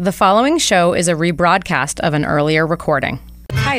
The following show is a rebroadcast of an earlier recording. Hi,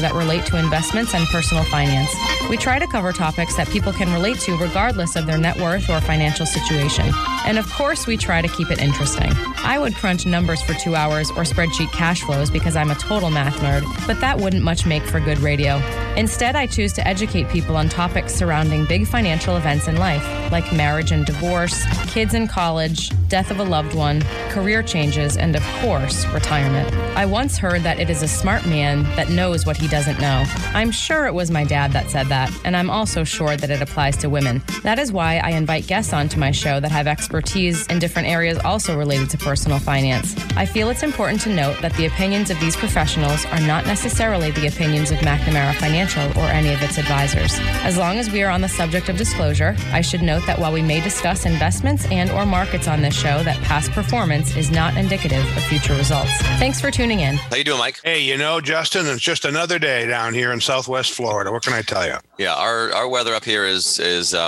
that relate to investments and personal finance. We try to cover topics that people can relate to regardless of their net worth or financial situation. And of course, we try to keep it interesting. I would crunch numbers for 2 hours or spreadsheet cash flows because I'm a total math nerd, but that wouldn't much make for good radio. Instead, I choose to educate people on topics surrounding big financial events in life, like marriage and divorce, kids in college, death of a loved one, career changes, and of course, retirement. I once heard that it is a smart man that knows what he doesn't know. I'm sure it was my dad that said that, and I'm also sure that it applies to women. That is why I invite guests onto my show that have expertise in different areas also related to personal finance. I feel it's important to note that the opinions of these professionals are not necessarily the opinions of McNamara Financial or any of its advisors. As long as we are on the subject of disclosure, I should note that while we may discuss investments and or markets on this show, that past performance is not indicative of future results. Thanks for tuning in. How you doing, Mike? Hey, you know, Justin, it's just another day down here in Southwest Florida. What can I tell you? Yeah, our weather up here is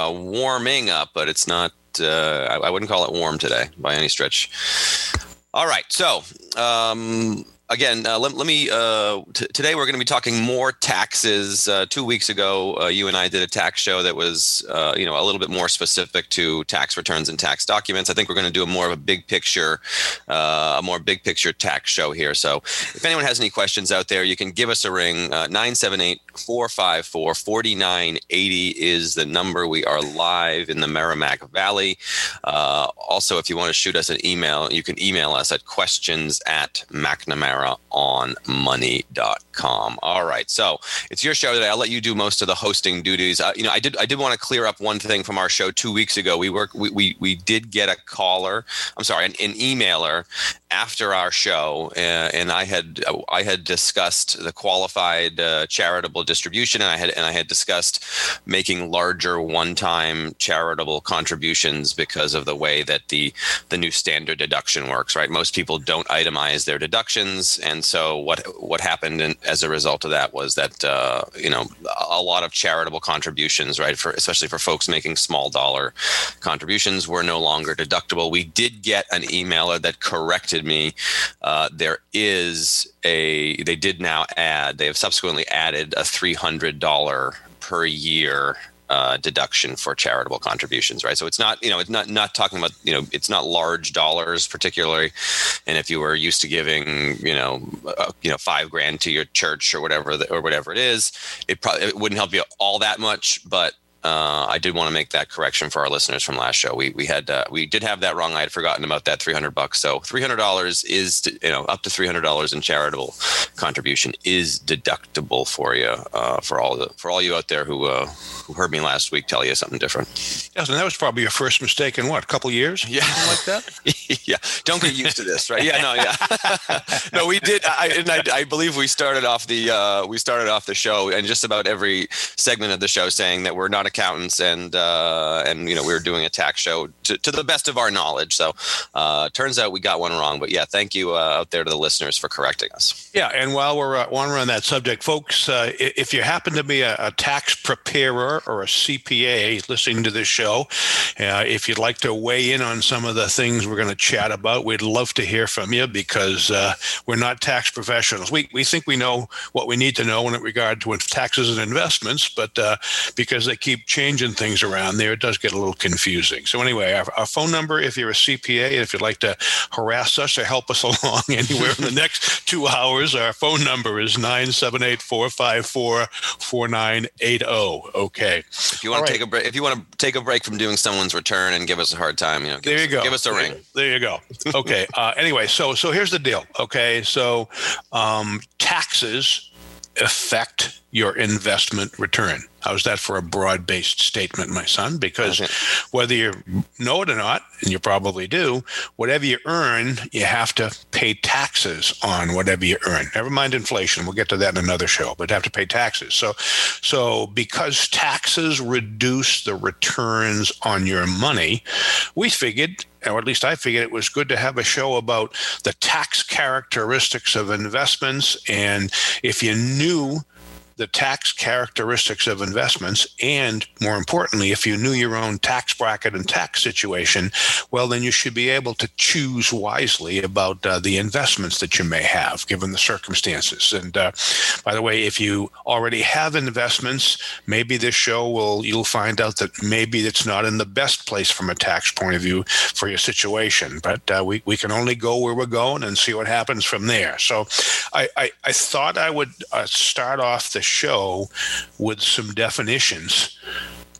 warming up, but it's not. I wouldn't call it warm today by any stretch. All right, so. Today we're going to be talking more taxes. 2 weeks ago, you and I did a tax show that was, a little bit more specific to tax returns and tax documents. I think we're going to do a more big picture tax show here. So if anyone has any questions out there, you can give us a ring. 978-454-4980 is the number. We are live in the Merrimack Valley. Also, if you want to shoot us an email, you can email us at questions@McNamaraonmoney.com. All right. So it's your show today. I'll let you do most of the hosting duties. I did want to clear up one thing from our show 2 weeks ago. We did get a caller. I'm sorry, an emailer after our show, and I had discussed the qualified charitable distribution, and I had discussed making larger one-time charitable contributions because of the way that the new standard deduction works. Right, most people don't itemize their deductions, and so what happened as a result of that was that a lot of charitable contributions, right, especially for folks making small dollar contributions, were no longer deductible. We did get an emailer that corrected me. They have subsequently added a $300 per year deduction for charitable contributions, right? So it's not large dollars particularly. And if you were used to giving, $5,000 to your church or whatever it is, it wouldn't help you all that much, but I did want to make that correction for our listeners from last show. We did have that wrong. I had forgotten about that $300. So $300 is, up to $300 in charitable contribution is deductible for you. For all you out there who heard me last week tell you something different. Yes, and that was probably your first mistake in a couple years? Yeah, something like that. Yeah, don't get used to this, right? Yeah, no, yeah. No, we did. I believe we started off the show and just about every segment of the show saying that we're not accountants, and you know, we were doing a tax show to the best of our knowledge. So turns out we got one wrong. But yeah, thank you out there to the listeners for correcting us. Yeah, and while we're on that subject, folks, if you happen to be a tax preparer or a CPA listening to this show, if you'd like to weigh in on some of the things we're going to chat about, we'd love to hear from you, because we're not tax professionals. We think we know what we need to know in regard to taxes and investments, but because they keep changing things around there, it does get a little confusing. So anyway, our phone number, if you're a CPA, and if you'd like to harass us or help us along anywhere in the next 2 hours, our phone number is 978-454-4980. Okay. If you want to take a break, from doing someone's return and give us a hard time, you know, give us a ring. There you go. Okay. Anyway, so here's the deal. Okay. So taxes affect your investment return. How's that for a broad-based statement, my son? Because whether you know it or not, and you probably do, whatever you earn, you have to pay taxes on whatever you earn. Never mind inflation. We'll get to that in another show, but have to pay taxes. So because taxes reduce the returns on your money, we figured, or at least I figured, it was good to have a show about the tax characteristics of investments. And if you knew the tax characteristics of investments, and more importantly, if you knew your own tax bracket and tax situation, well, then you should be able to choose wisely about the investments that you may have, given the circumstances. And by the way, if you already have investments, maybe this show you'll find out that maybe it's not in the best place from a tax point of view for your situation. But we can only go where we're going and see what happens from there. So I thought I would start off the show with some definitions,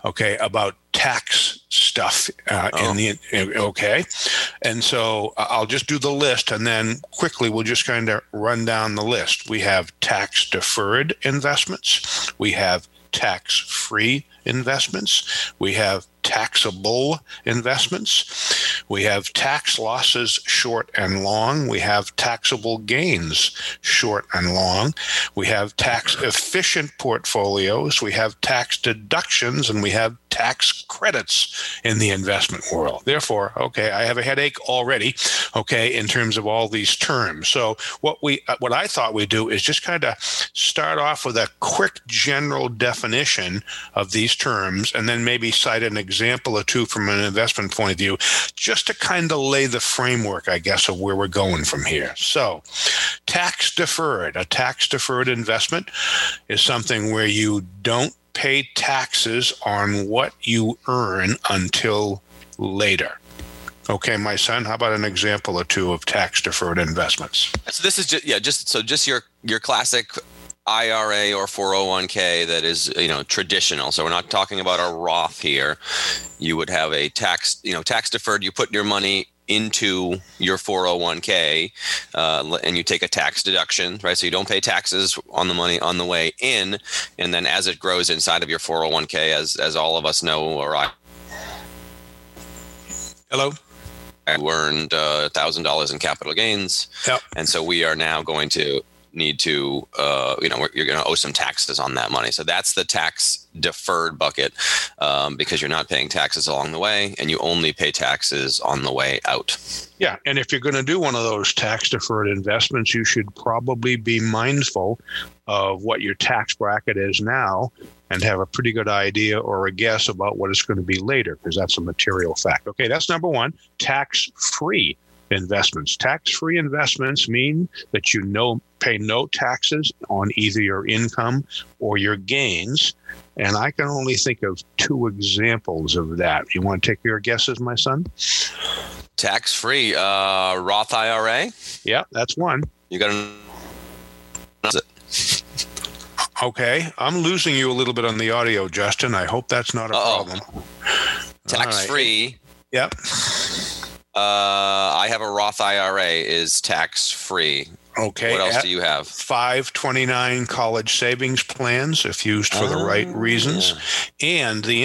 okay, about tax stuff. And so I'll just do the list, and then quickly we'll just kind of run down the list. We have tax deferred investments, we have tax free investments, we have taxable investments, we have tax losses short and long, we have taxable gains short and long, we have tax efficient portfolios, we have tax deductions, and we have tax credits in the investment world. Therefore, okay, I have a headache already, okay, in terms of all these terms. So what I thought we'd do is just kind of start off with a quick general definition of these terms, and then maybe cite an example or two from an investment point of view, just to kind of lay the framework, I guess, of where we're going from here. So tax deferred, a tax deferred investment is something where you don't pay taxes on what you earn until later. Okay, my son, how about an example or two of tax deferred investments? So this is just your classic IRA or 401k that is, you know, traditional. So we're not talking about a Roth here. You would have a tax deferred, you put your money into your 401k and you take a tax deduction, right? So you don't pay taxes on the money on the way in, and then as it grows inside of your 401k, as all of us know, or I earned $1,000 in capital gains. Yep. And so we are now going to need to, you're going to owe some taxes on that money. So that's the tax deferred bucket, because you're not paying taxes along the way and you only pay taxes on the way out. Yeah. And if you're going to do one of those tax deferred investments, you should probably be mindful of what your tax bracket is now and have a pretty good idea or a guess about what it's going to be later, because that's a material fact. Okay. That's number one, tax free investments. Tax-free investments mean that pay no taxes on either your income or your gains. And I can only think of two examples of that. You want to take your guesses, my son? Tax-free, Roth IRA? Yeah, that's one. You got to... Okay, I'm losing you a little bit on the audio, Justin. I hope that's not a problem. Tax-free. Right. Yep. I have a Roth IRA is tax free. Okay. What else do you have? 529 college savings plans, if used for the right reasons, and the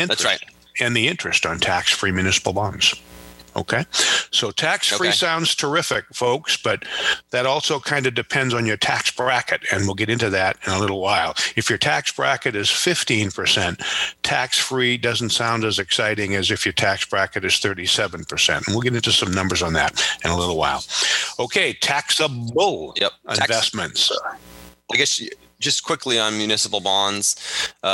interest on tax free municipal bonds. Okay. So tax-free sounds terrific, folks, but that also kind of depends on your tax bracket. And we'll get into that in a little while. If your tax bracket is 15%, tax-free doesn't sound as exciting as if your tax bracket is 37%. And we'll get into some numbers on that in a little while. Okay. Taxable investments. I guess just quickly on municipal bonds. So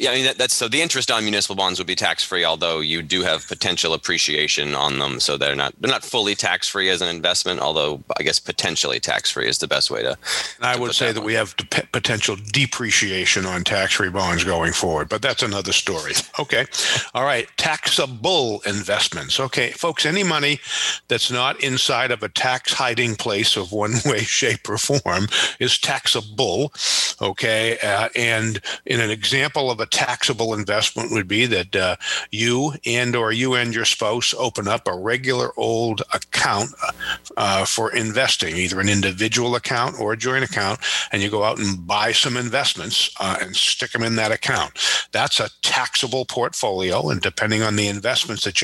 the interest on municipal bonds would be tax-free, although you do have potential appreciation on them. So they're not fully tax-free as an investment, although I guess potentially tax-free is the best way to. And I would say that we have potential depreciation on tax-free bonds going forward, but that's another story. Okay. All right. Taxable investments. Okay, folks, any money that's not inside of a tax hiding place of one way, shape, or form is taxable. Okay. And in an example of a taxable investment would be that you and your spouse open up a regular old account for investing, either an individual account or a joint account, and you go out and buy some investments and stick them in that account. That's a taxable portfolio. And depending on the investments that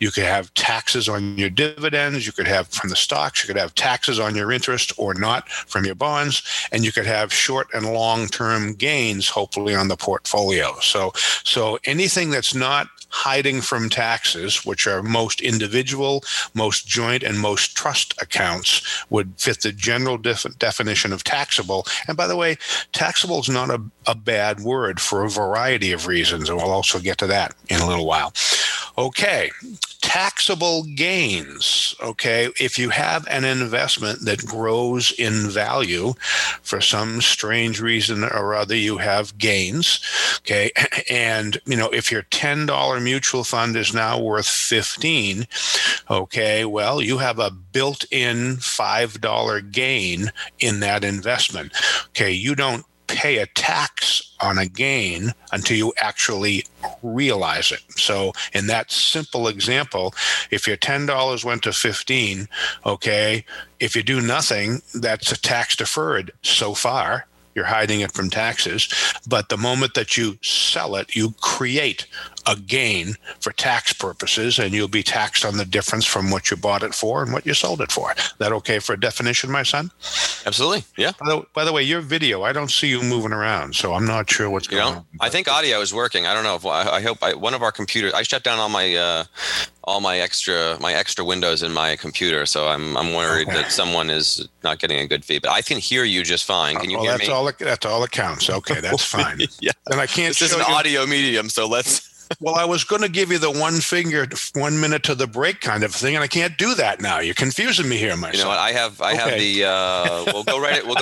you could have taxes on your dividends, you could have from the stocks, you could have taxes on your interest or not from your bonds, and you could have short and long-term gains, hopefully, on the portfolio. So anything that's not hiding from taxes, which are most individual, most joint, and most trust accounts, would fit the general definition of taxable. And by the way, taxable is not a bad word for a variety of reasons, and we'll also get to that in a little while. Okay. Taxable gains. Okay. If you have an investment that grows in value for some strange reason or other, you have gains. Okay. And, if your $10 mutual fund is now worth $15, okay, well, you have a built-in $5 gain in that investment. Okay. You don't pay a tax on a gain until you actually realize it. So in that simple example, if your $10 went to $15, okay, if you do nothing, that's a tax deferred so far. You're hiding it from taxes. But the moment that you sell it, you create a gain for tax purposes, and you'll be taxed on the difference from what you bought it for and what you sold it for. Is that okay for a definition, my son? Absolutely. Yeah. By the way, your video, I don't see you moving around, so I'm not sure what's going on. I think audio is working. I don't know. I hope one of our computers, I shut down all my extra windows in my computer, so I'm worried that someone is not getting a good feedback. I can hear you just fine. Can you hear me? That's all that counts. Okay, that's fine. Yeah. And I can't. This is an audio medium, so let's. Well, I was going to give you the 1 minute to the break kind of thing, and I can't do that now. You're confusing me here, myself. You know what? I have the. We'll go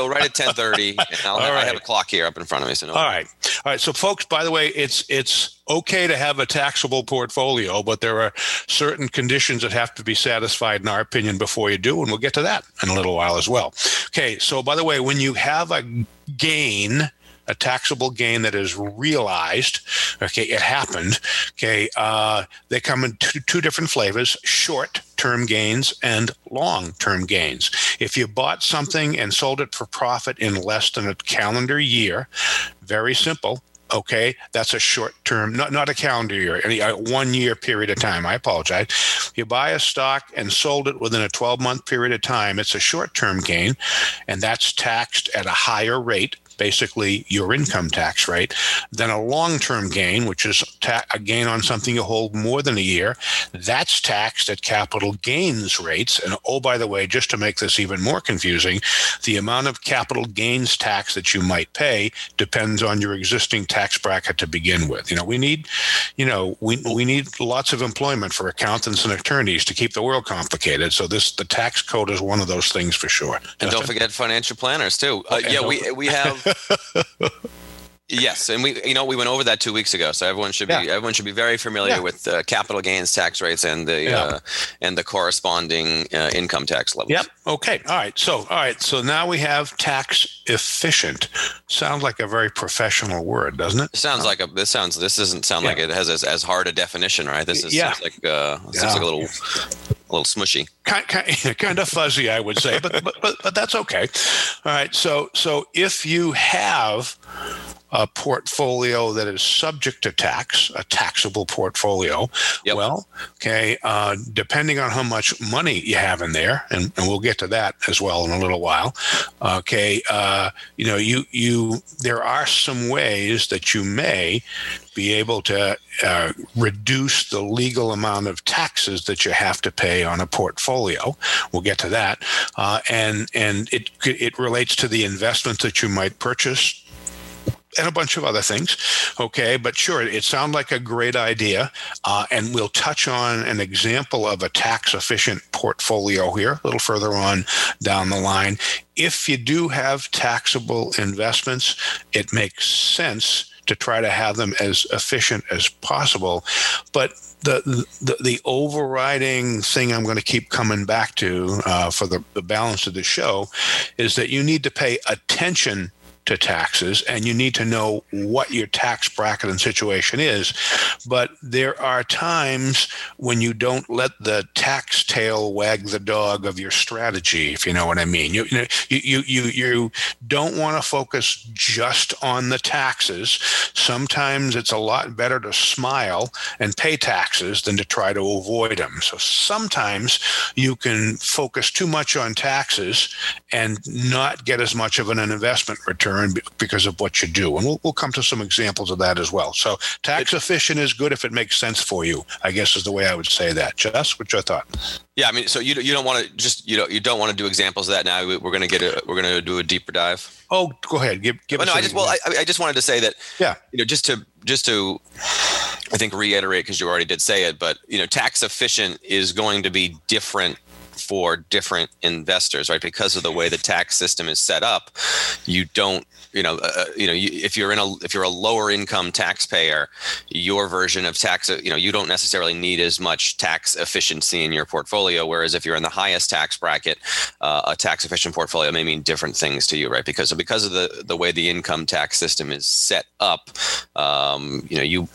right at 10:30. I have a clock here up in front of me. So no. All right. So, folks, by the way, it's okay to have a taxable portfolio, but there are certain conditions that have to be satisfied, in our opinion, before you do, and we'll get to that in a little while as well. Okay. So, by the way, when you have a gain, a taxable gain that is realized, okay, it happened, okay, they come in two different flavors, short-term gains and long-term gains. If you bought something and sold it for profit in less than a calendar year, very simple. Okay, that's a short term, not a calendar year, a 1 year period of time. I apologize. You buy a stock and sold it within a 12-month period of time. It's a short term gain, and that's taxed at a higher rate, basically your income tax rate, than a long term gain, which is a gain on something you hold more than a year. That's taxed at capital gains rates. And oh, by the way, just to make this even more confusing, the amount of capital gains tax that you might pay depends on your existing tax bracket to begin with. We need lots of employment for accountants and attorneys to keep the world complicated. So the tax code is one of those things for sure. And don't forget financial planners too. We have. Yes, and we went over that 2 weeks ago, so everyone should be very familiar with capital gains tax rates and the corresponding income tax levels. Yep. Okay. All right. So now we have tax efficient. Sounds like a very professional word, doesn't it? This doesn't sound like it has as hard a definition, right? This seems like a little. A little smushy, kind of fuzzy, I would say, but that's okay. All right. So if you have a portfolio that is subject to tax, a taxable portfolio, yep. Well, okay, depending on how much money you have in there, and we'll get to that as well in a little while, okay, you know, you there are some ways that you may be able to reduce the legal amount of taxes that you have to pay on a portfolio. We'll get to that, and it relates to the investment that you might purchase. And a bunch of other things, okay? But sure, it sounds like a great idea, and we'll touch on an example of a tax-efficient portfolio here a little further on down the line. If you do have taxable investments, it makes sense to try to have them as efficient as possible. But the overriding thing I'm going to keep coming back to for the balance of the show is that you need to pay attention to taxes, and you need to know what your tax bracket and situation is. But there are times when you don't let the tax tail wag the dog of your strategy, if you know what I mean. You don't want to focus just on the taxes. Sometimes it's a lot better to smile and pay taxes than to try to avoid them. So sometimes you can focus too much on taxes and not get as much of an investment return because of what you do. And we'll come to some examples of that as well. So tax efficient is good if it makes sense for you, I guess is the way I would say that. Just what your thought? Yeah, I mean, so you don't want to just, you don't want to do examples of that now. We're going to do a deeper dive. Oh, go ahead. I just wanted to say that, yeah, just to I think reiterate, because you already did say it, but tax efficient is going to be different for different investors, right? Because of the way the tax system is set up, you don't, if you're a lower income taxpayer, your version of tax, you don't necessarily need as much tax efficiency in your portfolio. Whereas if you're in the highest tax bracket, a tax efficient portfolio may mean different things to you, right? Because of the way the income tax system is set up, you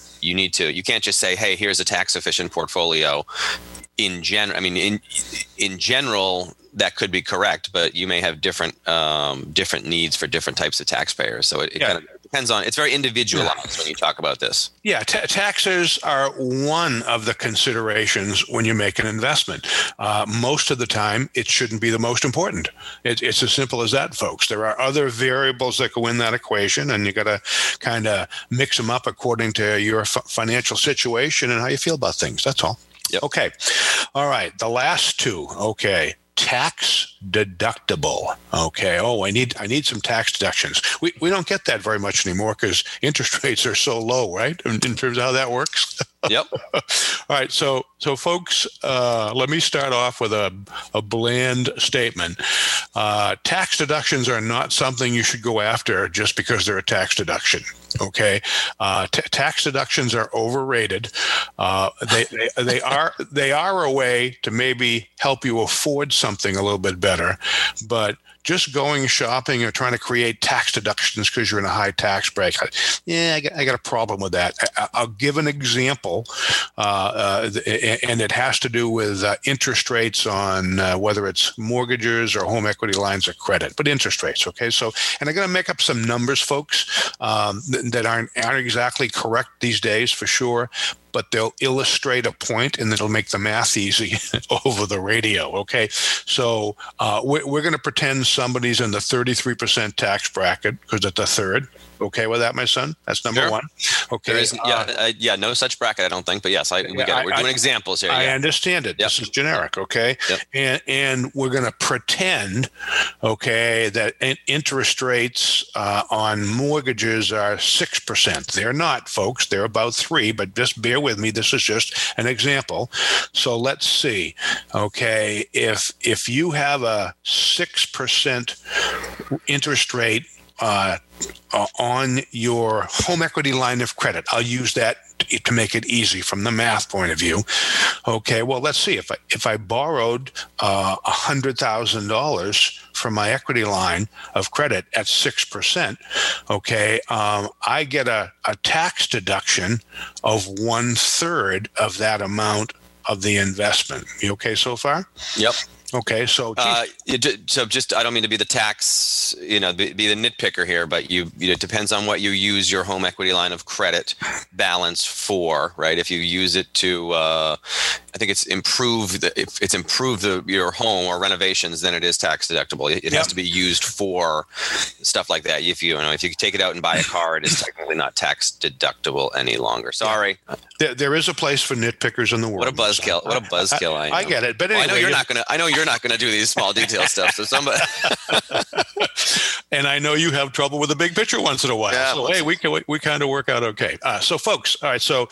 can't just say, hey, here's a tax efficient portfolio. In general, that could be correct, but you may have different different needs for different types of taxpayers. So it kind of depends on. It's very individualized when you talk about this. Yeah, taxes are one of the considerations when you make an investment. Most of the time, it shouldn't be the most important. It's as simple as that, folks. There are other variables that go in that equation, and you got to kind of mix them up according to your financial situation and how you feel about things. That's all. Yep. Okay. All right. The last two. Okay. Tax deductible. Okay. Oh, I need some tax deductions. We don't get that very much anymore because interest rates are so low, right? In terms of how that works. Yep. All right. So folks, let me start off with a bland statement. Tax deductions are not something you should go after just because they're a tax deduction. Okay. Tax deductions are overrated. They are a way to maybe help you afford something a little bit better, but just going shopping or trying to create tax deductions because you're in a high tax bracket. Yeah, I got a problem with that. I'll give an example, and it has to do with interest rates on whether it's mortgages or home equity lines of credit, but interest rates, okay? So, and I'm going to make up some numbers, folks, that aren't exactly correct these days for sure, but they'll illustrate a point and it'll make the math easy over the radio, okay? So we're going to pretend somebody's in the 33% tax bracket because it's a third. Okay with that, my son? That's number one. Okay. There is, no such bracket, I don't think. But yes, we're doing examples here. I understand it. Yep. This is generic, okay? Yep. And we're going to pretend, okay, that interest rates on mortgages are 6%. They're not, folks. They're about 3%, but just bear with me. This is just an example. So let's see, okay, if you have a 6% interest rate on your home equity line of credit. I'll use that to make it easy from the math point of view. Okay, well, let's see. If I borrowed $100,000 from my equity line of credit at 6%, okay, I get a tax deduction of 1/3 of that amount of the investment. You okay so far? Yep. Okay, so so I don't mean to be the tax, be the nitpicker here, but it depends on what you use your home equity line of credit balance for, right? If you use it to, I think it's improve your home or renovations, then it is tax deductible. It has to be used for stuff like that. If you take it out and buy a car, it is technically not tax deductible any longer. Sorry, there is a place for nitpickers in the world. What a buzzkill! I am. I get it, but anyway, I know you're not going to do these small detail stuff. So somebody, and I know you have trouble with the big picture once in a while. Yeah, so hey, we kind of work out okay. So folks, all right. So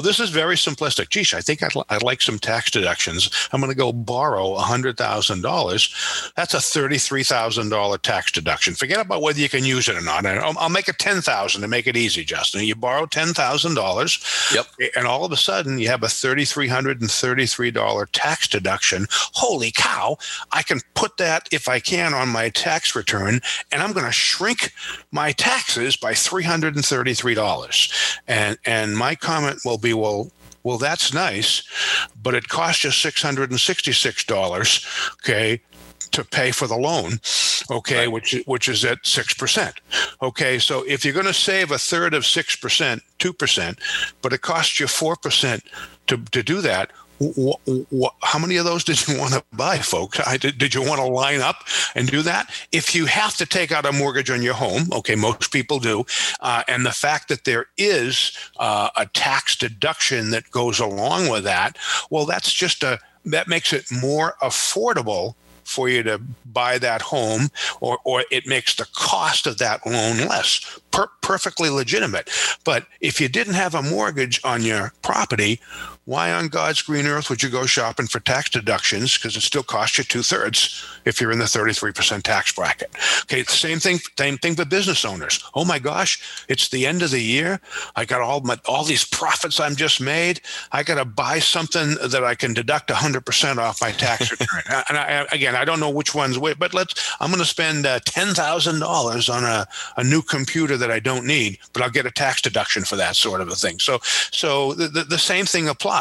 this is very simplistic. Geesh, I think I'd like some tax deductions. I'm going to go borrow $100,000. That's a $33,000 tax deduction. Forget about whether you can use it or not. I'll make it $10,000 to make it easy, Justin. You borrow $10,000. Yep. And all of a sudden, you have a $3,333 tax deduction. Holy cow! I can put that, if I can, on my tax return, and I'm going to shrink my taxes by $333. And my comment will be, well, that's nice, but it costs you $666. Okay. To pay for the loan, okay, right. which is at 6%. Okay, so if you're going to save a third of 6%, 2%, but it costs you 4% to do that, how many of those did you want to buy, folks? Did you want to line up and do that? If you have to take out a mortgage on your home, okay, most people do, and the fact that there is a tax deduction that goes along with that, well, that's that makes it more affordable for you to buy that home, or it makes the cost of that loan less. Perfectly legitimate. But if you didn't have a mortgage on your property, why on God's green earth would you go shopping for tax deductions? Because it still costs you 2/3 if you're in the 33% tax bracket. Okay, same thing for business owners. Oh my gosh, it's the end of the year. I got all these profits I'm just made. I got to buy something that I can deduct 100% off my tax return. And I don't know which one's which, but I'm going to spend $10,000 on a new computer that I don't need, but I'll get a tax deduction for that sort of a thing. So the same thing applies.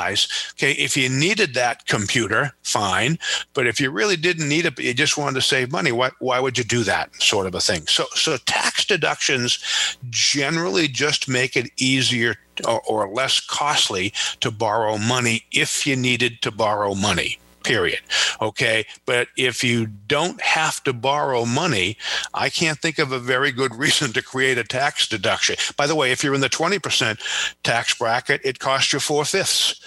Okay, if you needed that computer, fine. But if you really didn't need it, but you just wanted to save money, why would you do that sort of a thing? So tax deductions generally just make it easier or less costly to borrow money if you needed to borrow money. Period. Okay. But if you don't have to borrow money, I can't think of a very good reason to create a tax deduction. By the way, if you're in the 20% tax bracket, it costs you 4/5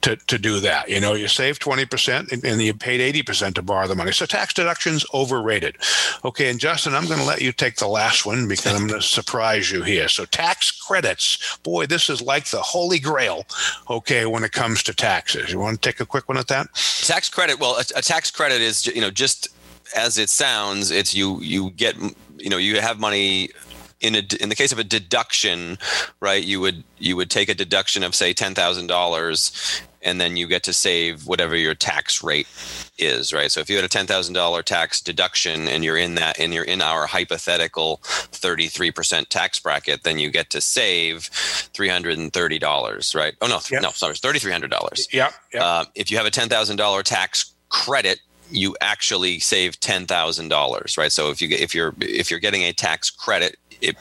to do that. You save 20% and you paid 80% to borrow the money. So tax deductions overrated. Okay. And Justin, I'm going to let you take the last one because I'm going to surprise you here. So tax credits, boy, this is like the holy grail. Okay. When it comes to taxes, you want to take a quick one at that? Tax credit. Well, a tax credit is, just as it sounds, it's you get, you have money in the case of a deduction, right? You would take a deduction of, say, $10,000, and then you get to save whatever your tax rate is, right? So if you had a $10,000 tax deduction and you're in that, and you're in our hypothetical 33% tax bracket, then you get to save $330, right? Oh, no, yep. No, sorry, it's $3,300. Yep. If you have a $10,000 tax credit, you actually save $10,000, right? So if you're getting a tax credit,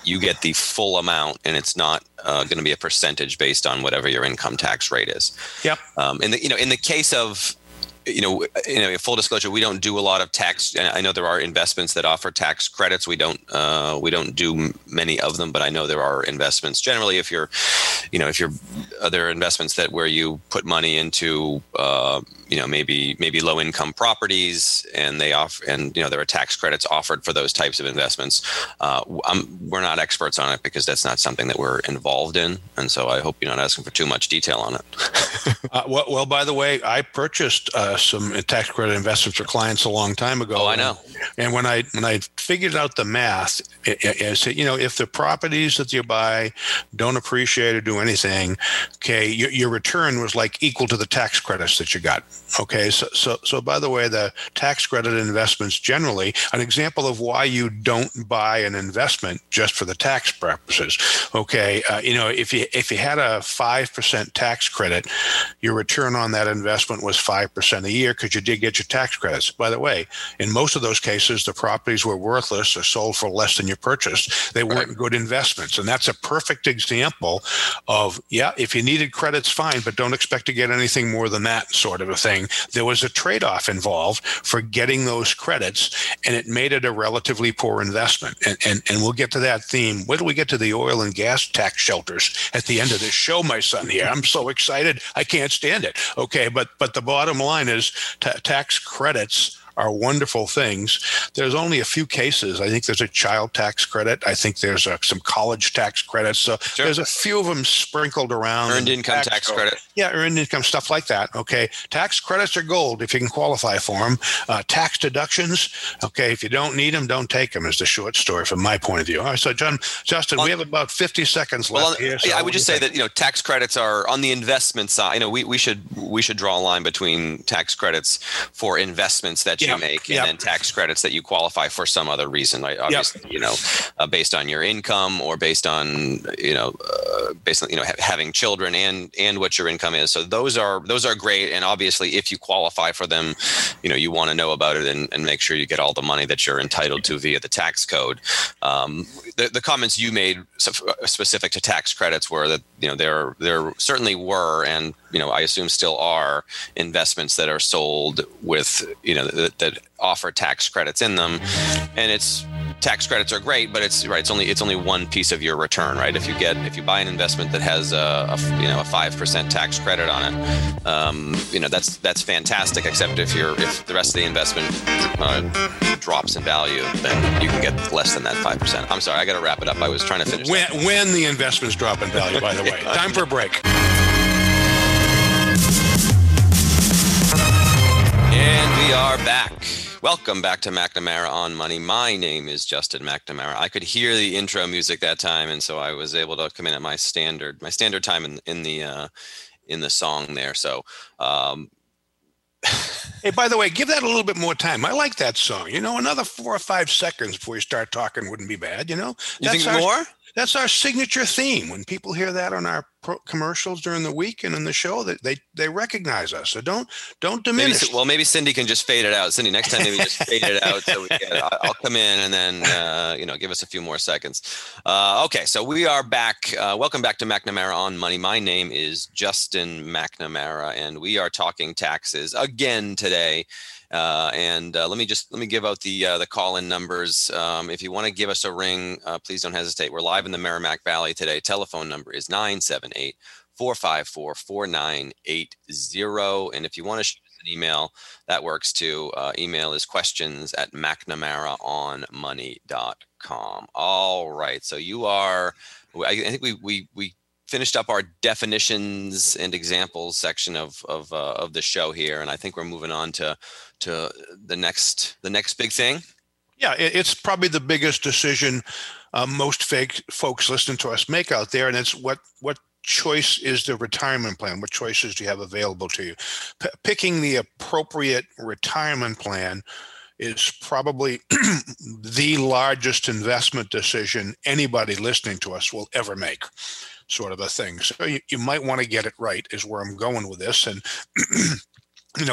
you get the full amount, and it's not going to be a percentage based on whatever your income tax rate is. Yep. In the case of full disclosure, we don't do a lot of tax. I know there are investments that offer tax credits. We don't do many of them, but I know there are investments. Generally, if you're other investments that where you put money into, maybe low income properties, and they offer, and there are tax credits offered for those types of investments. We're not experts on it because that's not something that we're involved in, and so I hope you're not asking for too much detail on it. Well, by the way, I purchased some tax credit investments for clients a long time ago. Oh, I know. And when I figured out the math, I said, if the properties that you buy don't appreciate or do anything, okay, your return was like equal to the tax credits that you got. Okay, so by the way, the tax credit investments generally, an example of why you don't buy an investment just for the tax purposes. Okay, if you had a 5% tax credit, your return on that investment was 5% a year because you did get your tax credits. By the way, in most of those cases, the properties were worthless or sold for less than you purchased. They weren't good investments. And that's a perfect example of, yeah, if you needed credits, fine, but don't expect to get anything more than that sort of a thing. There was a trade-off involved for getting those credits, and it made it a relatively poor investment. And we'll get to that theme. When do we get to the oil and gas tax shelters at the end of this show, my son here? I'm so excited. I can't stand it. Okay, but the bottom line is tax credits are wonderful things. There's only a few cases. I think there's a child tax credit. I think there's some college tax credits. So sure. There's a few of them sprinkled around. Earned income tax credit. Yeah, earned income, stuff like that. Okay. Tax credits are gold if you can qualify for them. Tax deductions. Okay. If you don't need them, don't take them is the short story from my point of view. All right. So Justin, we have about 50 seconds left here. So yeah, I would just say that, tax credits are on the investment side. We should draw a line between tax credits for investments that you make and then tax credits that you qualify for some other reason, like obviously, based on your income or based on having children and what your income is. So those are great. And obviously if you qualify for them, you want to know about it and make sure you get all the money that you're entitled to via the tax code. The comments you made specific to tax credits were that, there certainly were, and, I assume still are, investments that are sold with, that offer tax credits in them, and tax credits are great, but it's only one piece of your return, right? If you buy an investment that has a 5% tax credit on it, that's fantastic. Except if the rest of the investment drops in value, then you can get less than that 5%. I'm sorry, I got to wrap it up. I was trying to finish. When the investments drop in value, by the way, time for a break. And we are back. Welcome back to McNamara on Money. My name is Justin McNamara. I could hear the intro music that time, and so I was able to come in at my standard time in the song there. So. Hey, by the way, give that a little bit more time. I like that song. Another 4 or 5 seconds before you start talking wouldn't be bad. You think more? That's our signature theme. When people hear that on our commercials during the week and in the show, that they recognize us. So don't diminish. Maybe Cindy can just fade it out. Cindy, next time maybe just fade it out. So I'll come in and then give us a few more seconds. Okay, so we are back. Welcome back to McNamara on Money. My name is Justin McNamara, and we are talking taxes again today. Let me give out the call-in numbers. If you want to give us a ring, please don't hesitate. We're live in the Merrimack Valley today. Telephone number is 978-454-4980. And if you want to shoot us an email, that works too. Email is questions@McNamaraonmoney.com. All right. So I think we finished up our definitions and examples section of the show here, and I think we're moving on to the next big thing. Yeah, it's probably the biggest decision most folks listening to us make out there, and it's what choice is the retirement plan? What choices do you have available to you? Picking the appropriate retirement plan is probably the largest investment decision anybody listening to us will ever make, sort of a thing. So you might want to get it right is where I'm going with this. And,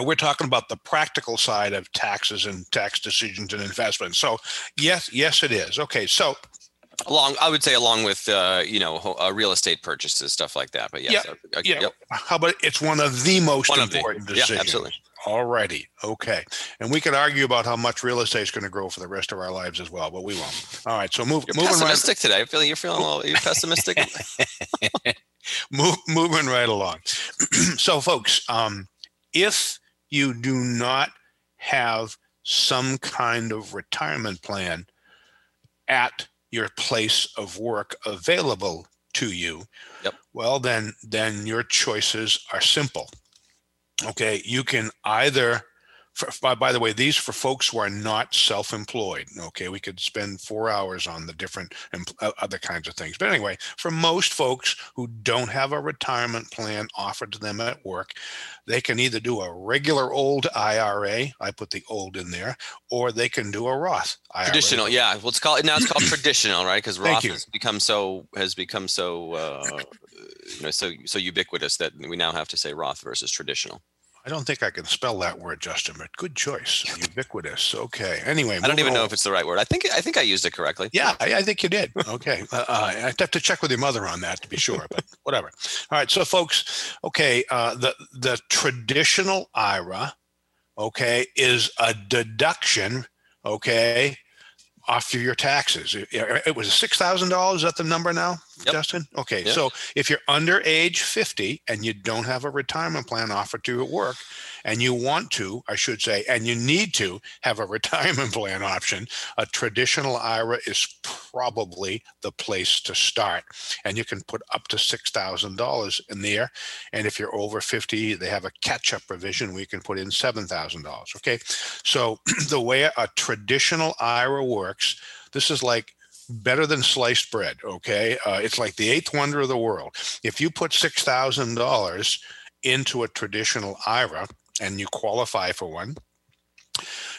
we're talking about the practical side of taxes and tax decisions and investments. So yes, it is. Okay. So along with, real estate purchases, stuff like that. But yes. Yeah, okay, yeah. Yep. How about it's one of the most important decisions? Yeah, absolutely. Alrighty. Okay. And we could argue about how much real estate is going to grow for the rest of our lives as well, but we won't. All right. So moving pessimistic right today. You're pessimistic. Moving right along. So folks, if you do not have some kind of retirement plan at your place of work available to you, yep, well, then your choices are simple. Okay, you can either By the way, these for folks who are not self-employed. Okay, we could spend 4 hours on the different other kinds of things. But anyway, for most folks who don't have a retirement plan offered to them at work, they can either do a regular old IRA, I put the old in there, or they can do a Roth IRA. Traditional, yeah. Well, it's called traditional, right? Because Roth has become so ubiquitous that we now have to say Roth versus traditional. I don't think I can spell that word, Justin, but good choice. Ubiquitous. Okay. Anyway, I don't even know if it's the right word. I think I used it correctly. Yeah, I think you did. Okay. I'd have to check with your mother on that to be sure, but whatever. All right. So, folks, okay, the traditional IRA, okay, is a deduction, okay, off your taxes. It was $6,000. Is that the number now, yep, Justin? Okay. Yep. So if you're under age 50 and you don't have a retirement plan offered to you at work, and you want to, I should say, and you need to have a retirement plan option, a traditional IRA is probably the place to start. And you can put up to $6,000 in there. And if you're over 50, they have a catch-up provision where you can put in $7,000. Okay. So the way a traditional IRA works, this is like better than sliced bread, okay? It's like the eighth wonder of the world. If you put $6,000 into a traditional IRA and you qualify for one,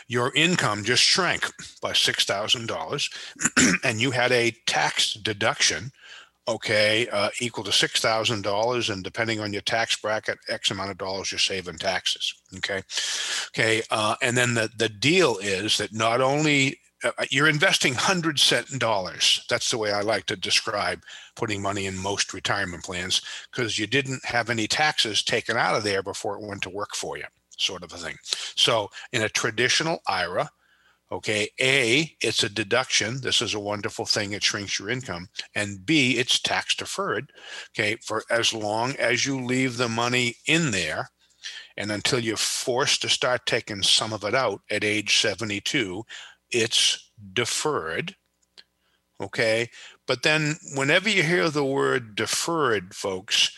your income just shrank by $6,000 and you had a tax deduction, okay, equal to $6,000, and depending on your tax bracket, X amount of dollars you save in taxes, okay? Okay, and then the deal is that not only you're investing 100-cent dollars. That's the way I like to describe putting money in most retirement plans, because you didn't have any taxes taken out of there before it went to work for you, sort of a thing. So in a traditional IRA, okay, A, it's a deduction. This is a wonderful thing. It shrinks your income. And B, it's tax deferred, okay, for as long as you leave the money in there. And until you're forced to start taking some of it out at age 72, it's deferred, okay? But then whenever you hear the word deferred, folks,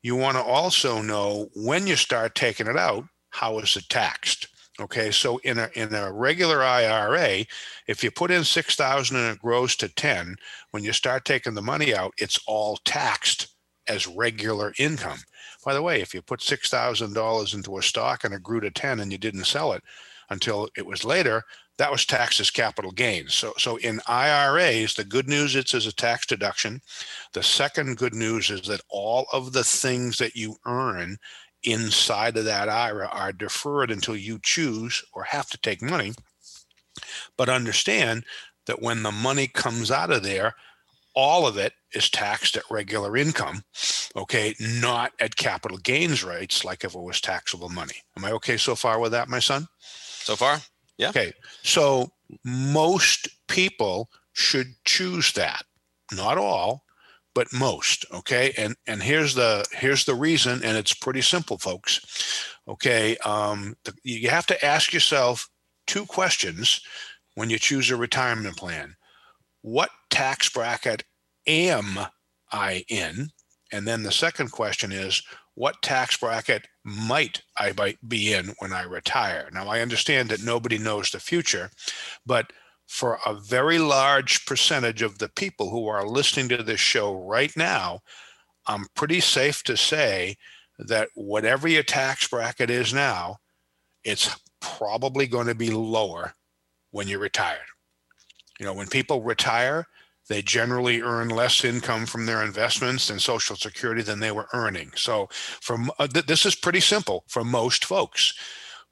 you want to also know when you start taking it out, how is it taxed? Okay, so in a regular IRA, if you put in $6,000 and it grows to $10,000, when you start taking the money out, it's all taxed as regular income. By the way, if you put $6,000 into a stock and it grew to $10,000 and you didn't sell it until it was later, that was taxed as capital gains. So in IRAs, the good news is a tax deduction. The second good news is that all of the things that you earn inside of that IRA are deferred until you choose or have to take money. But understand that when the money comes out of there, all of it is taxed at regular income, okay, not at capital gains rates like if it was taxable money. Am I okay so far with that, my son? So far? Yeah. Okay. So most people should choose that. Not all, but most. Okay. And here's the reason, and it's pretty simple, folks. Okay. You have to ask yourself two questions when you choose a retirement plan. What tax bracket am I in? And then the second question is, what tax bracket might I be in when I retire? Now, I understand that nobody knows the future, but for a very large percentage of the people who are listening to this show right now, I'm pretty safe to say that whatever your tax bracket is now, it's probably going to be lower when you're retired. You know, when people retire, they generally earn less income from their investments and Social Security than they were earning. So this is pretty simple for most folks.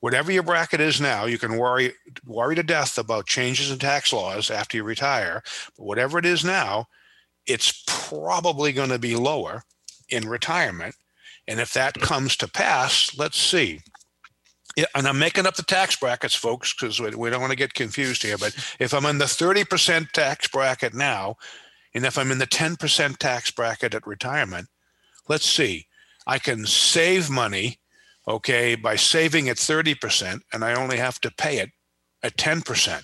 Whatever your bracket is now, you can worry to death about changes in tax laws after you retire. But whatever it is now, it's probably going to be lower in retirement. And if that comes to pass, let's see. And I'm making up the tax brackets, folks, because we don't want to get confused here. But if I'm in the 30% tax bracket now, and if I'm in the 10% tax bracket at retirement, let's see, I can save money, okay, by saving at 30%, and I only have to pay it at 10%.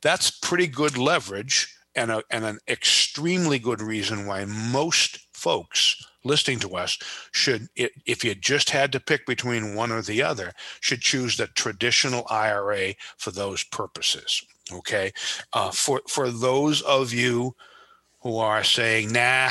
That's pretty good leverage and an extremely good reason why most folks listening to us should, if you just had to pick between one or the other, should choose the traditional IRA for those purposes. Okay. For those of you who are saying, nah,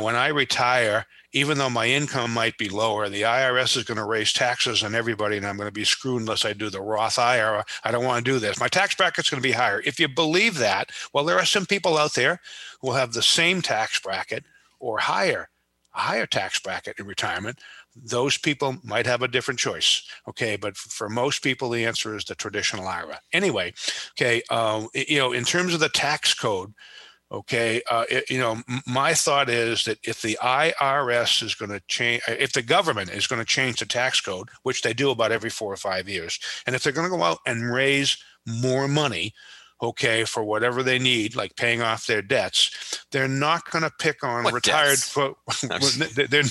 when I retire, even though my income might be lower, the IRS is going to raise taxes on everybody and I'm going to be screwed unless I do the Roth IRA. I don't want to do this. My tax bracket's going to be higher. If you believe that, well, there are some people out there who will have the same tax bracket or higher, a higher tax bracket in retirement. Those people might have a different choice. Okay. But for most people, the answer is the traditional IRA. Anyway, okay. In terms of the tax code, okay, my thought is that if the IRS is going to change, if the government is going to change the tax code, which they do about every 4 or 5 years, and if they're going to go out and raise more money, okay, for whatever they need, like paying off their debts, they're not going to pick on retired folks. They're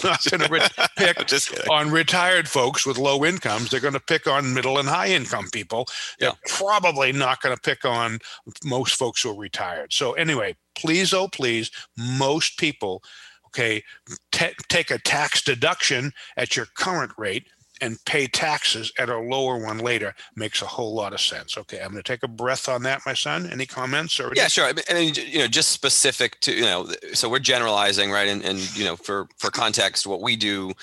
not going to pick on retired folks with low incomes. They're going to pick on middle and high income people. Yeah. They're probably not going to pick on most folks who are retired. So anyway, please, oh please, most people, okay, take a tax deduction at your current rate and pay taxes at a lower one later. Makes a whole lot of sense. Okay, I'm going to take a breath on that, my son. Any comments? Or yeah, sure. I mean, just specific to, so we're generalizing, right? And for context, what we do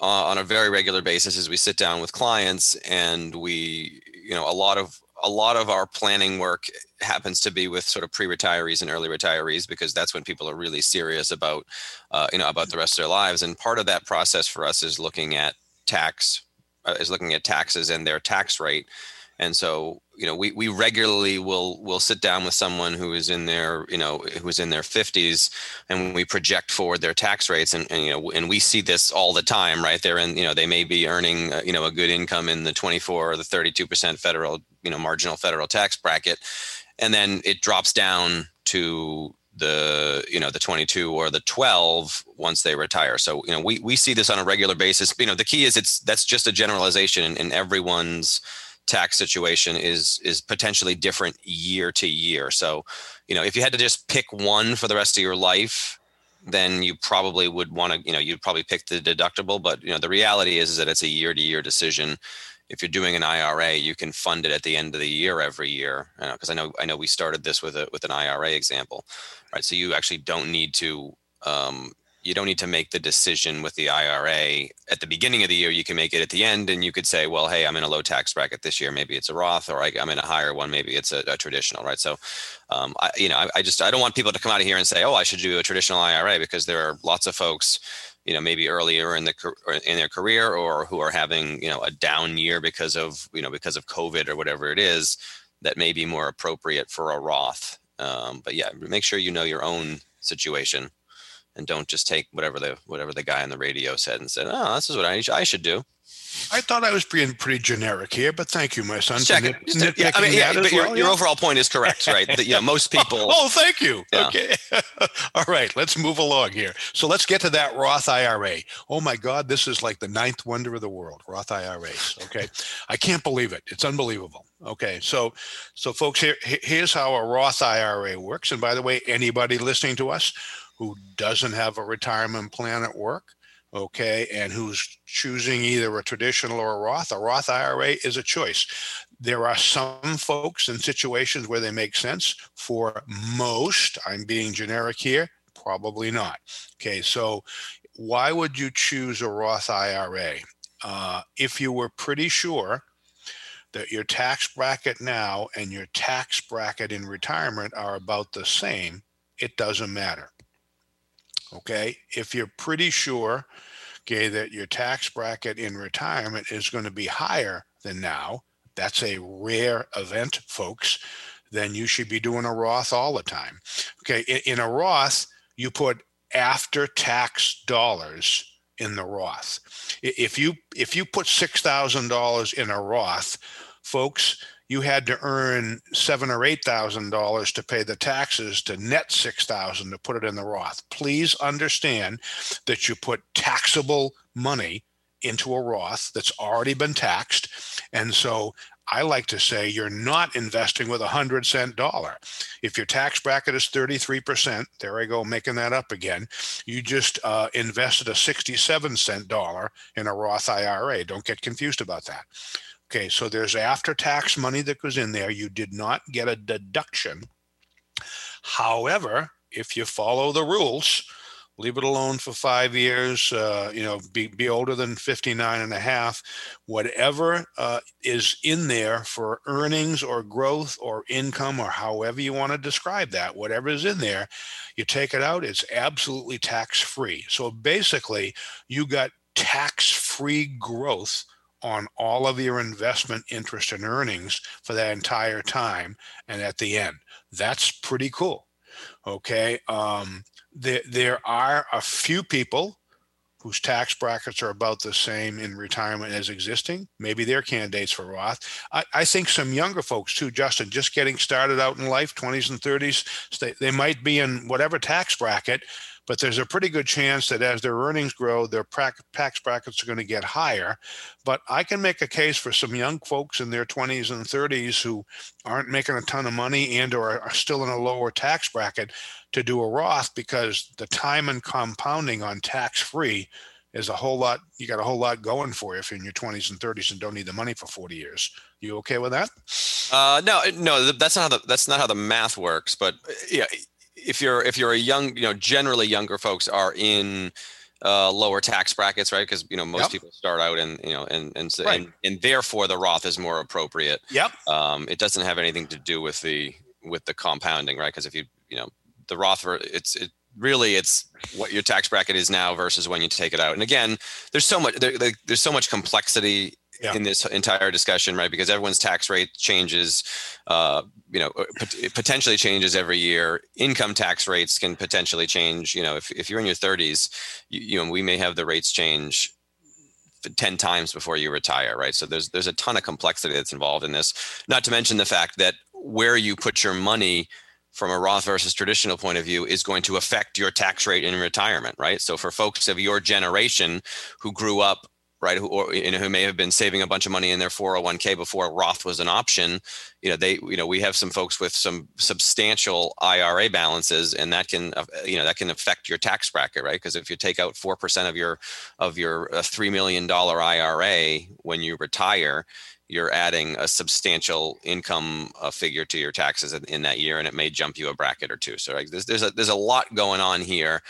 on a very regular basis is we sit down with clients and we, a lot of our planning work happens to be with sort of pre-retirees and early retirees, because that's when people are really serious about the rest of their lives. And part of that process for us is looking at taxes and their tax rate. And so, we regularly will sit down with someone who is in their, who's in their 50s, and we project forward their tax rates. And we see this all the time, right? They're in, they may be earning, a good income in the 24 or the 32% federal, marginal federal tax bracket. And then it drops down to the, the 22 or the 12 once they retire. So, we see this on a regular basis. The key is that's just a generalization, and everyone's tax situation is potentially different year to year. So, if you had to just pick one for the rest of your life, then you probably would want to, you'd probably pick the deductible. But, the reality is that it's a year to year decision. If you're doing an IRA, you can fund it at the end of the year every year, because I know we started this with an IRA example, right? So you actually don't need to make the decision with the IRA at the beginning of the year. You can make it at the end, and you could say, well, hey, I'm in a low tax bracket this year. Maybe it's a Roth, or I'm in a higher one. Maybe it's a traditional, right? So, I don't want people to come out of here and say, oh, I should do a traditional IRA, because there are lots of folks, maybe earlier in their career, or who are having, a down year because of COVID or whatever it is, that may be more appropriate for a Roth. But yeah, make sure you know your own situation, and don't just take whatever the guy on the radio said and said, oh, this is what I should do. I thought I was being pretty generic here, but thank you, my son. Your overall point is correct, right? That, most people. Oh, thank you. Yeah. Okay. All right, let's move along here. So let's get to that Roth IRA. Oh my God, this is like the ninth wonder of the world, Roth IRAs. Okay, I can't believe it. It's unbelievable. Okay, so folks, here's how a Roth IRA works. And by the way, anybody listening to us who doesn't have a retirement plan at work, okay, and who's choosing either a traditional or a Roth IRA is a choice. There are some folks in situations where they make sense. For most, I'm being generic here, probably not. Okay, so why would you choose a Roth IRA? If you were pretty sure that your tax bracket now and your tax bracket in retirement are about the same, it doesn't matter. Okay, if you're pretty sure, okay, that your tax bracket in retirement is going to be higher than now, that's a rare event, folks, then you should be doing a Roth all the time. Okay, in a Roth, you put after-tax dollars in the Roth. If you put $6,000 in a Roth, folks, you had to earn $7,000 or $8,000 to pay the taxes to net $6,000 to put it in the Roth. Please understand that you put taxable money into a Roth that's already been taxed, and so I like to say you're not investing with a $100 dollar. If your tax bracket is 33%, there I go making that up again, you just invested a 67 cent dollar in a Roth IRA. Don't get confused about that. Okay, so there's after-tax money that goes in there. You did not get a deduction. However, if you follow the rules, leave it alone for 5 years, be older than 59 and a half, whatever is in there for earnings or growth or income or however you want to describe that, whatever is in there, you take it out, it's absolutely tax-free. So basically, you got tax-free growth on all of your investment interest and earnings for that entire time and at the end. That's pretty cool. Okay, there are a few people whose tax brackets are about the same in retirement as existing. Maybe they're candidates for Roth. I think some younger folks too, Justin, just getting started out in life, 20s and 30s, so they might be in whatever tax bracket, but there's a pretty good chance that as their earnings grow, their tax brackets are going to get higher. But I can make a case for some young folks in their 20s and 30s who aren't making a ton of money and or are still in a lower tax bracket to do a Roth, because the time and compounding on tax-free is a whole lot. You got a whole lot going for you if you're in your 20s and 30s and don't need the money for 40 years. You okay with that? No, that's not how the math works. But yeah. If you're a young, generally younger folks are in lower tax brackets, right? Because most yep. people start out and right. and therefore the Roth is more appropriate. Yep. It doesn't have anything to do with the compounding, right? Because if you the Roth, it's what your tax bracket is now versus when you take it out. And again, there's so much complexity. Yeah. In this entire discussion, right? Because everyone's tax rate changes, potentially changes every year. Income tax rates can potentially change. If you're in your 30s, we may have the rates change 10 times before you retire, right? So there's a ton of complexity that's involved in this. Not to mention the fact that where you put your money from a Roth versus traditional point of view is going to affect your tax rate in retirement, right? So for folks of your generation who grew up, right, who may have been saving a bunch of money in their 401k before Roth was an option, we have some folks with some substantial IRA balances, and that can, affect your tax bracket, right? Because if you take out 4% of your $3 million IRA when you retire, you're adding a substantial income figure to your taxes in that year, and it may jump you a bracket or two. So like, there's a lot going on here,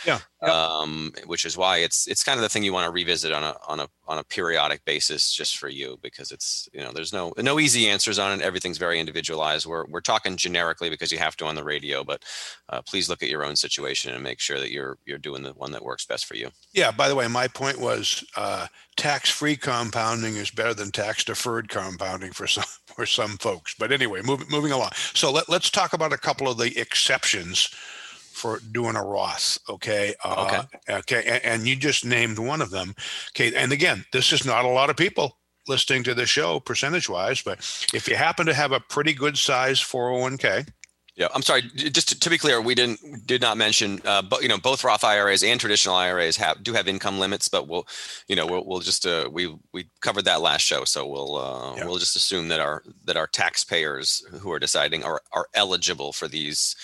which is why it's kind of the thing you want to revisit on a periodic basis, just for you, because it's there's no easy answers on it. Everything's very individualized. We're talking generically because you have to on the radio, but please look at your own situation and make sure that you're doing the one that works best for you. Yeah. By the way, my point was tax-free compounding is better than tax-deferred compounding for some folks. But anyway, moving along. So let's talk about a couple of the exceptions for doing a Roth. Okay. Okay. And you just named one of them. Okay. And again, this is not a lot of people listening to the show percentage wise, but if you happen to have a pretty good size 401k. Yeah. I'm sorry, just to be clear, we did not mention, but both Roth IRAs and traditional IRAs do have income limits, but we covered that last show. So we'll just assume that our taxpayers who are deciding are eligible for these,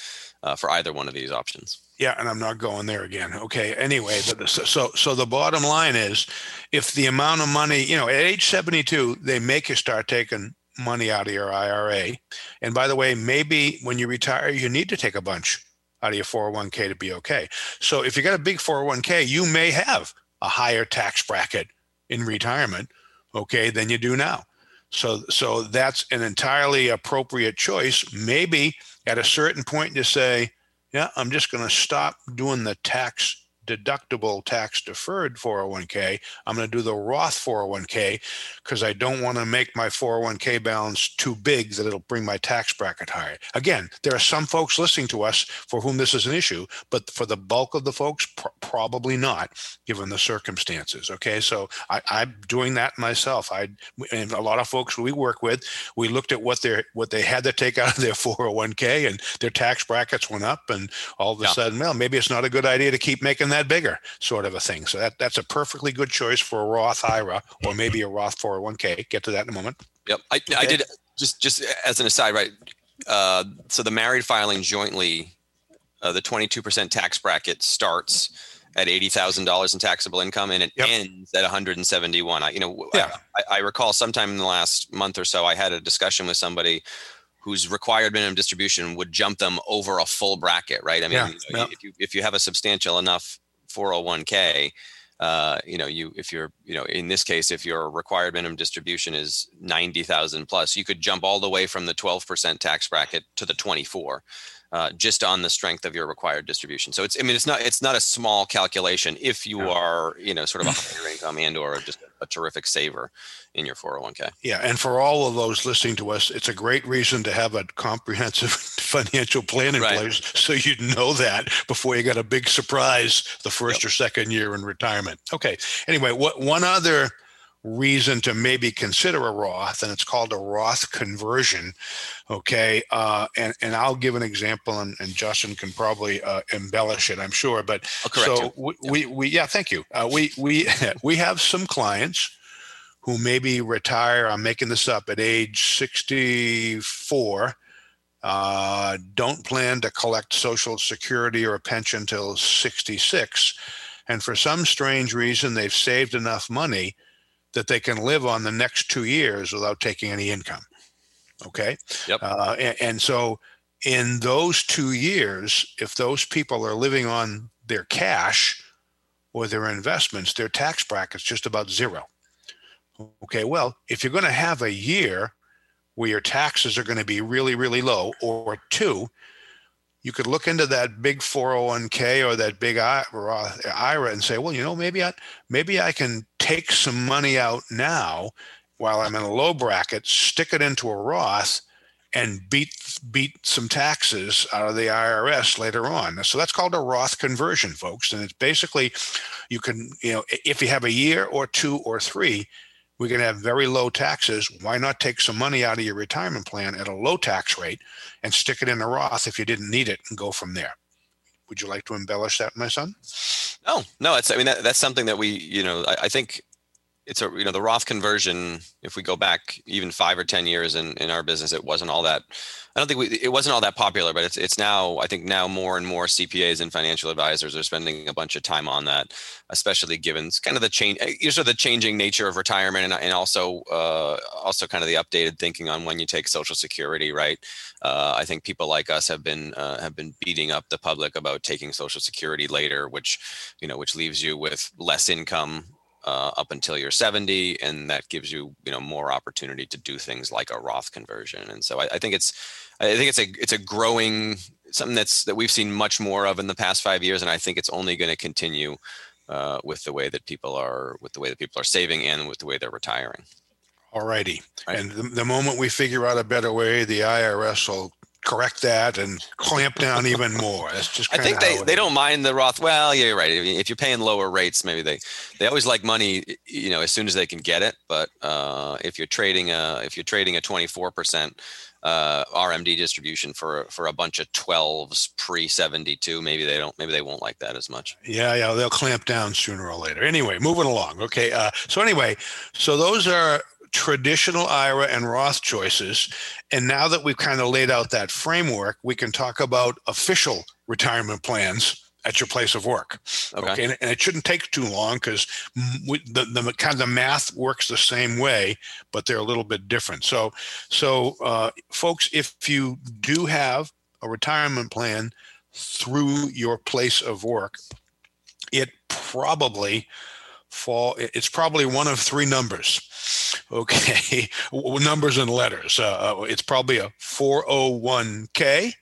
for either one of these options. Yeah, and I'm not going there again. Okay. Anyway, but so the bottom line is, if the amount of money, at age 72, they make you start taking money out of your IRA. And by the way, maybe when you retire, you need to take a bunch out of your 401k to be okay. So if you got a big 401k, you may have a higher tax bracket in retirement, okay, than you do now. So that's an entirely appropriate choice. Maybe at a certain point you say, yeah, I'm just going to stop doing the tax deductible, tax deferred 401k. I'm going to do the Roth 401k because I don't want to make my 401k balance too big that it'll bring my tax bracket higher. Again, there are some folks listening to us for whom this is an issue, but for the bulk of the folks, probably not, given the circumstances. Okay, so I'm doing that myself. And a lot of folks we work with, we looked at what they had to take out of their 401k, and their tax brackets went up, and all of a sudden, well, maybe it's not a good idea to keep making that bigger, sort of a thing. So that's a perfectly good choice for a Roth IRA or maybe a Roth 401k. Get to that in a moment. Yep. I did. Just as an aside, right? So the married filing jointly, the 22% tax bracket starts at $80,000 in taxable income, and it ends at 171. I recall sometime in the last month or so, I had a discussion with somebody whose required minimum distribution would jump them over a full bracket, right? I mean, if you have a substantial enough 401k, in this case, if your required minimum distribution is 90,000 plus, you could jump all the way from the 12% tax bracket to the 24, just on the strength of your required distribution. So it's not a small calculation if you are, sort of a higher income and or just a terrific saver in your 401k. Yeah. And for all of those listening to us, it's a great reason to have a comprehensive financial plan in place. So you'd know that before you got a big surprise the first or second year in retirement. Okay. Anyway, one other reason to maybe consider a Roth, and it's called a Roth conversion. Okay. And I'll give an example, and Justin can probably embellish it, I'm sure. But thank you. We have some clients who maybe retire, I'm making this up, at age 64, don't plan to collect Social Security or a pension till 66. And for some strange reason, they've saved enough money that they can live on the next 2 years without taking any income. Okay? Yep. And so in those 2 years, if those people are living on their cash or their investments, their tax bracket's just about zero. Okay, well, if you're going to have a year where your taxes are going to be really, really low, or two, you could look into that big 401k or that big IRA and say, well, maybe I can take some money out now while I'm in a low bracket, stick it into a Roth, and beat some taxes out of the IRS later on. So that's called a Roth conversion, folks. And it's basically, you can, if you have a year or two or three, we're going to have very low taxes. Why not take some money out of your retirement plan at a low tax rate and stick it in a Roth if you didn't need it and go from there? Would you like to embellish that, my son? No. That's something that we, I think it's the Roth conversion. If we go back even 5 or 10 years in our business, it wasn't all that. It wasn't all that popular, but it's now, I think now more and more CPAs and financial advisors are spending a bunch of time on that, especially given kind of the change, the changing nature of retirement, and also kind of the updated thinking on when you take Social Security, right? I think people like us have been beating up the public about taking Social Security later, which leaves you with less income up until you're 70, and that gives you, more opportunity to do things like a Roth conversion. And so I think it's a growing something that we've seen much more of in the past 5 years, and I think it's only going to continue with the way that people are saving and with the way they're retiring. All righty, and the moment we figure out a better way, the IRS will correct that and clamp down even more. That's just kind of, I think they don't mind the Roth. Well, yeah, you're right. If you're paying lower rates, maybe they always like money, as soon as they can get it. But if you're trading a 24% RMD distribution for a bunch of 12s pre-72, maybe they won't like that as much. Yeah, they'll clamp down sooner or later. Anyway, moving along. Okay. So those are traditional IRA and Roth choices. And now that we've kind of laid out that framework, we can talk about official retirement plans at your place of work. Okay. And it shouldn't take too long, because the kind of the math works the same way, but they're a little bit different. So folks, if you do have a retirement plan through your place of work, it's probably one of three numbers. Okay. Numbers and letters. It's probably a 401k.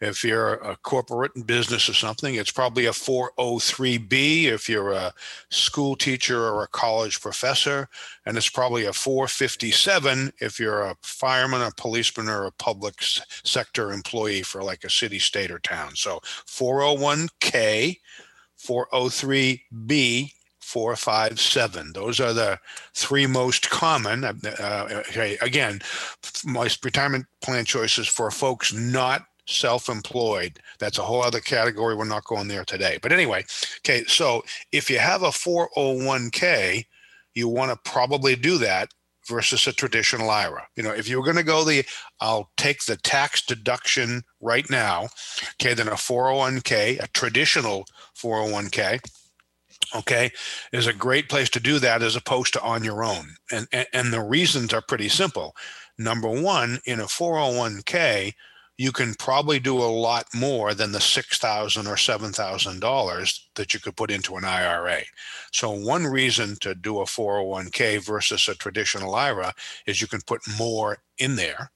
If you're a corporate and business or something, it's probably a 403b. If you're a school teacher or a college professor, and it's probably a 457 if you're a fireman, a policeman, or a public sector employee for like a city, state, or town. So 401k, 403b, 457. Those are the three most common. Again, most retirement plan choices for folks not self-employed. That's a whole other category. We're not going there today. But anyway, okay. So if you have a 401k, you want to probably do that versus a traditional IRA. You know, if you were going to go the, I'll take the tax deduction right now, okay, then a 401k, a traditional 401k, okay, is a great place to do that as opposed to on your own. And the reasons are pretty simple. Number one, in a 401k, you can probably do a lot more than the $6,000 or $7,000 that you could put into an IRA. So one reason to do a 401k versus a traditional IRA is you can put more in there.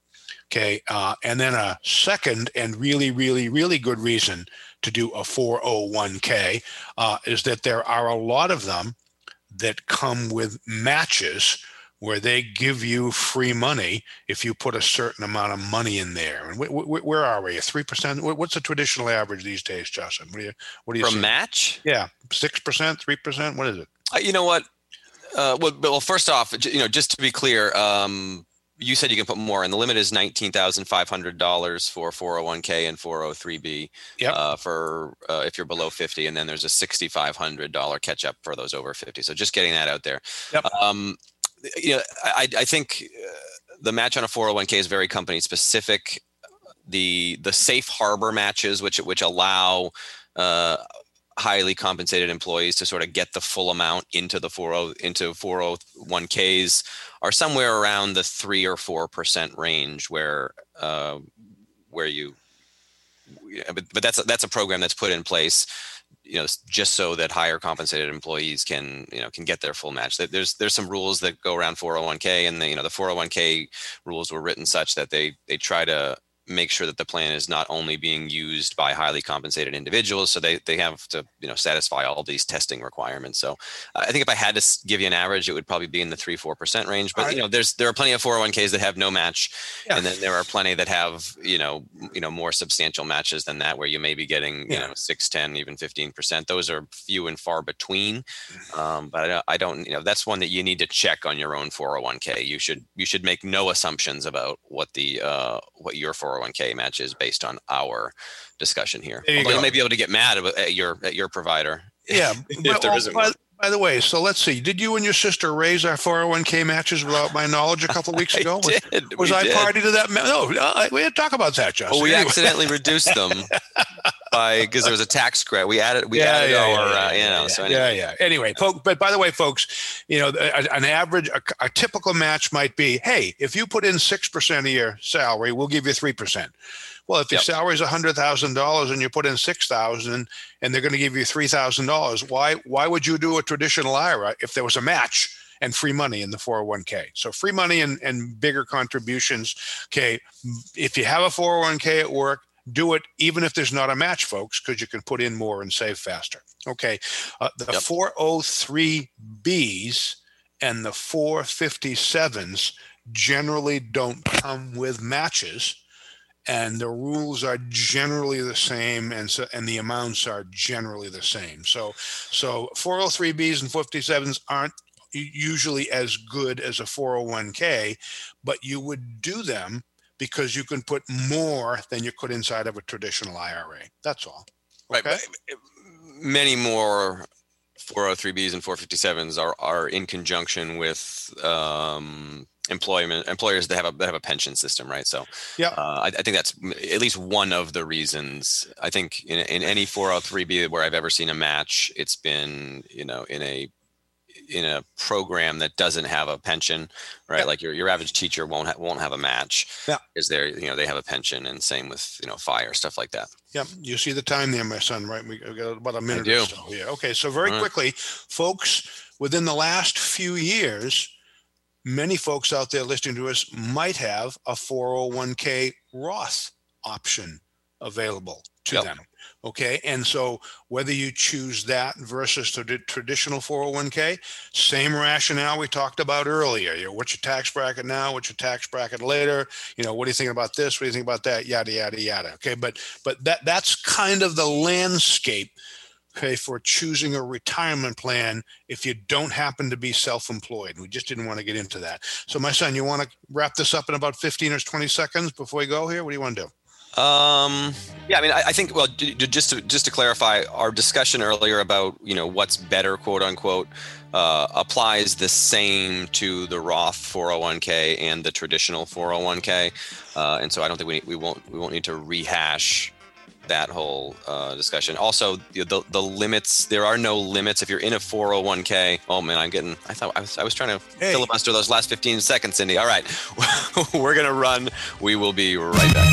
Okay, and then a second and really, really, really good reason to do a 401k is that there are a lot of them that come with matches where they give you free money if you put a certain amount of money in there. And where are we? 3%? What's the traditional average these days, Justin? What do you see? For match? Yeah, 6%, 3%. What is it? You know what? Well, first off, you know, just to be clear, you said you can put more, and the limit is $19,500 for 401k and 403b. Yep. for if you're below 50, and then there's a $6,500 catch up for those over 50. So just getting that out there. Yep. You know, I think the match on a 401k is very company specific. The safe harbor matches, which allow highly compensated employees to sort of get the full amount into the 401ks, are somewhere around the 3 or 4% range, where you. But that's a program that's put in place, you know, just so that higher compensated employees can get their full match. There's some rules that go around 401k, and the 401k rules were written such that they try to make sure that the plan is not only being used by highly compensated individuals. So they have to, satisfy all these testing requirements. So I think if I had to give you an average, it would probably be in the 3-4% range, but there are plenty of 401ks that have no match. Yeah. And then there are plenty that have, more substantial matches than that, where you may be getting, 6, 10, even 15%. Those are few and far between. But I don't, that's one that you need to check on your own 401k. You should make no assumptions about what your 401k matches based on our discussion here. Although you may be able to get mad at your provider. Yeah. If there isn't one. By the way, so let's see. Did you and your sister raise our 401k matches without my knowledge a couple of weeks ago? Was I party to that? No, we didn't talk about that, Justin. Well, we accidentally reduced them because there was a tax credit. We added. Anyway, but by the way, folks, an average, a typical match might be, hey, if you put in 6% of your salary, we'll give you 3%. Well, if your salary is $100,000 and you put in $6,000 and they're going to give you $3,000, why would you do a traditional IRA if there was a match and free money in the 401k? So free money and bigger contributions. Okay, if you have a 401k at work, do it even if there's not a match, folks, because you can put in more and save faster. Okay, the 403Bs and the 457s generally don't come with matches. And the rules are generally the same, and the amounts are generally the same. So 403Bs and 457s aren't usually as good as a 401k, but you would do them because you can put more than you could inside of a traditional IRA. That's all. Okay? Right. Many more 403Bs and 457s are in conjunction with employers that have a pension system, right? So I think that's at least one of the reasons. I think in any 403B where I've ever seen a match, it's been in a program that doesn't have a pension, right? Yeah. Like your average teacher won't have a match. Yeah. Is there, they have a pension, and same with, fire, stuff like that. Yeah. You see the time there, my son, right? We got about a minute or so here. Okay. So very quickly, folks, within the last few years, many folks out there listening to us might have a 401k Roth option available to them. Okay. And so whether you choose that versus the traditional 401k, same rationale we talked about earlier. What's your tax bracket now? What's your tax bracket later? What do you think about this? What do you think about that? Yada, yada, yada. Okay. But that's kind of the landscape, okay, for choosing a retirement plan if you don't happen to be self-employed. We just didn't want to get into that. So my son, you want to wrap this up in about 15 or 20 seconds before we go here? What do you want to do? Yeah, I mean, I think, well, just to clarify, our discussion earlier about, you know, what's better, quote unquote, applies the same to the Roth 401k and the traditional 401k. And so I don't think we won't need to rehash that whole discussion. Also, the limits, there are no limits. If you're in a 401k, oh man, I was trying to filibuster those last 15 seconds, Cindy. All right, we're going to run. We will be right back.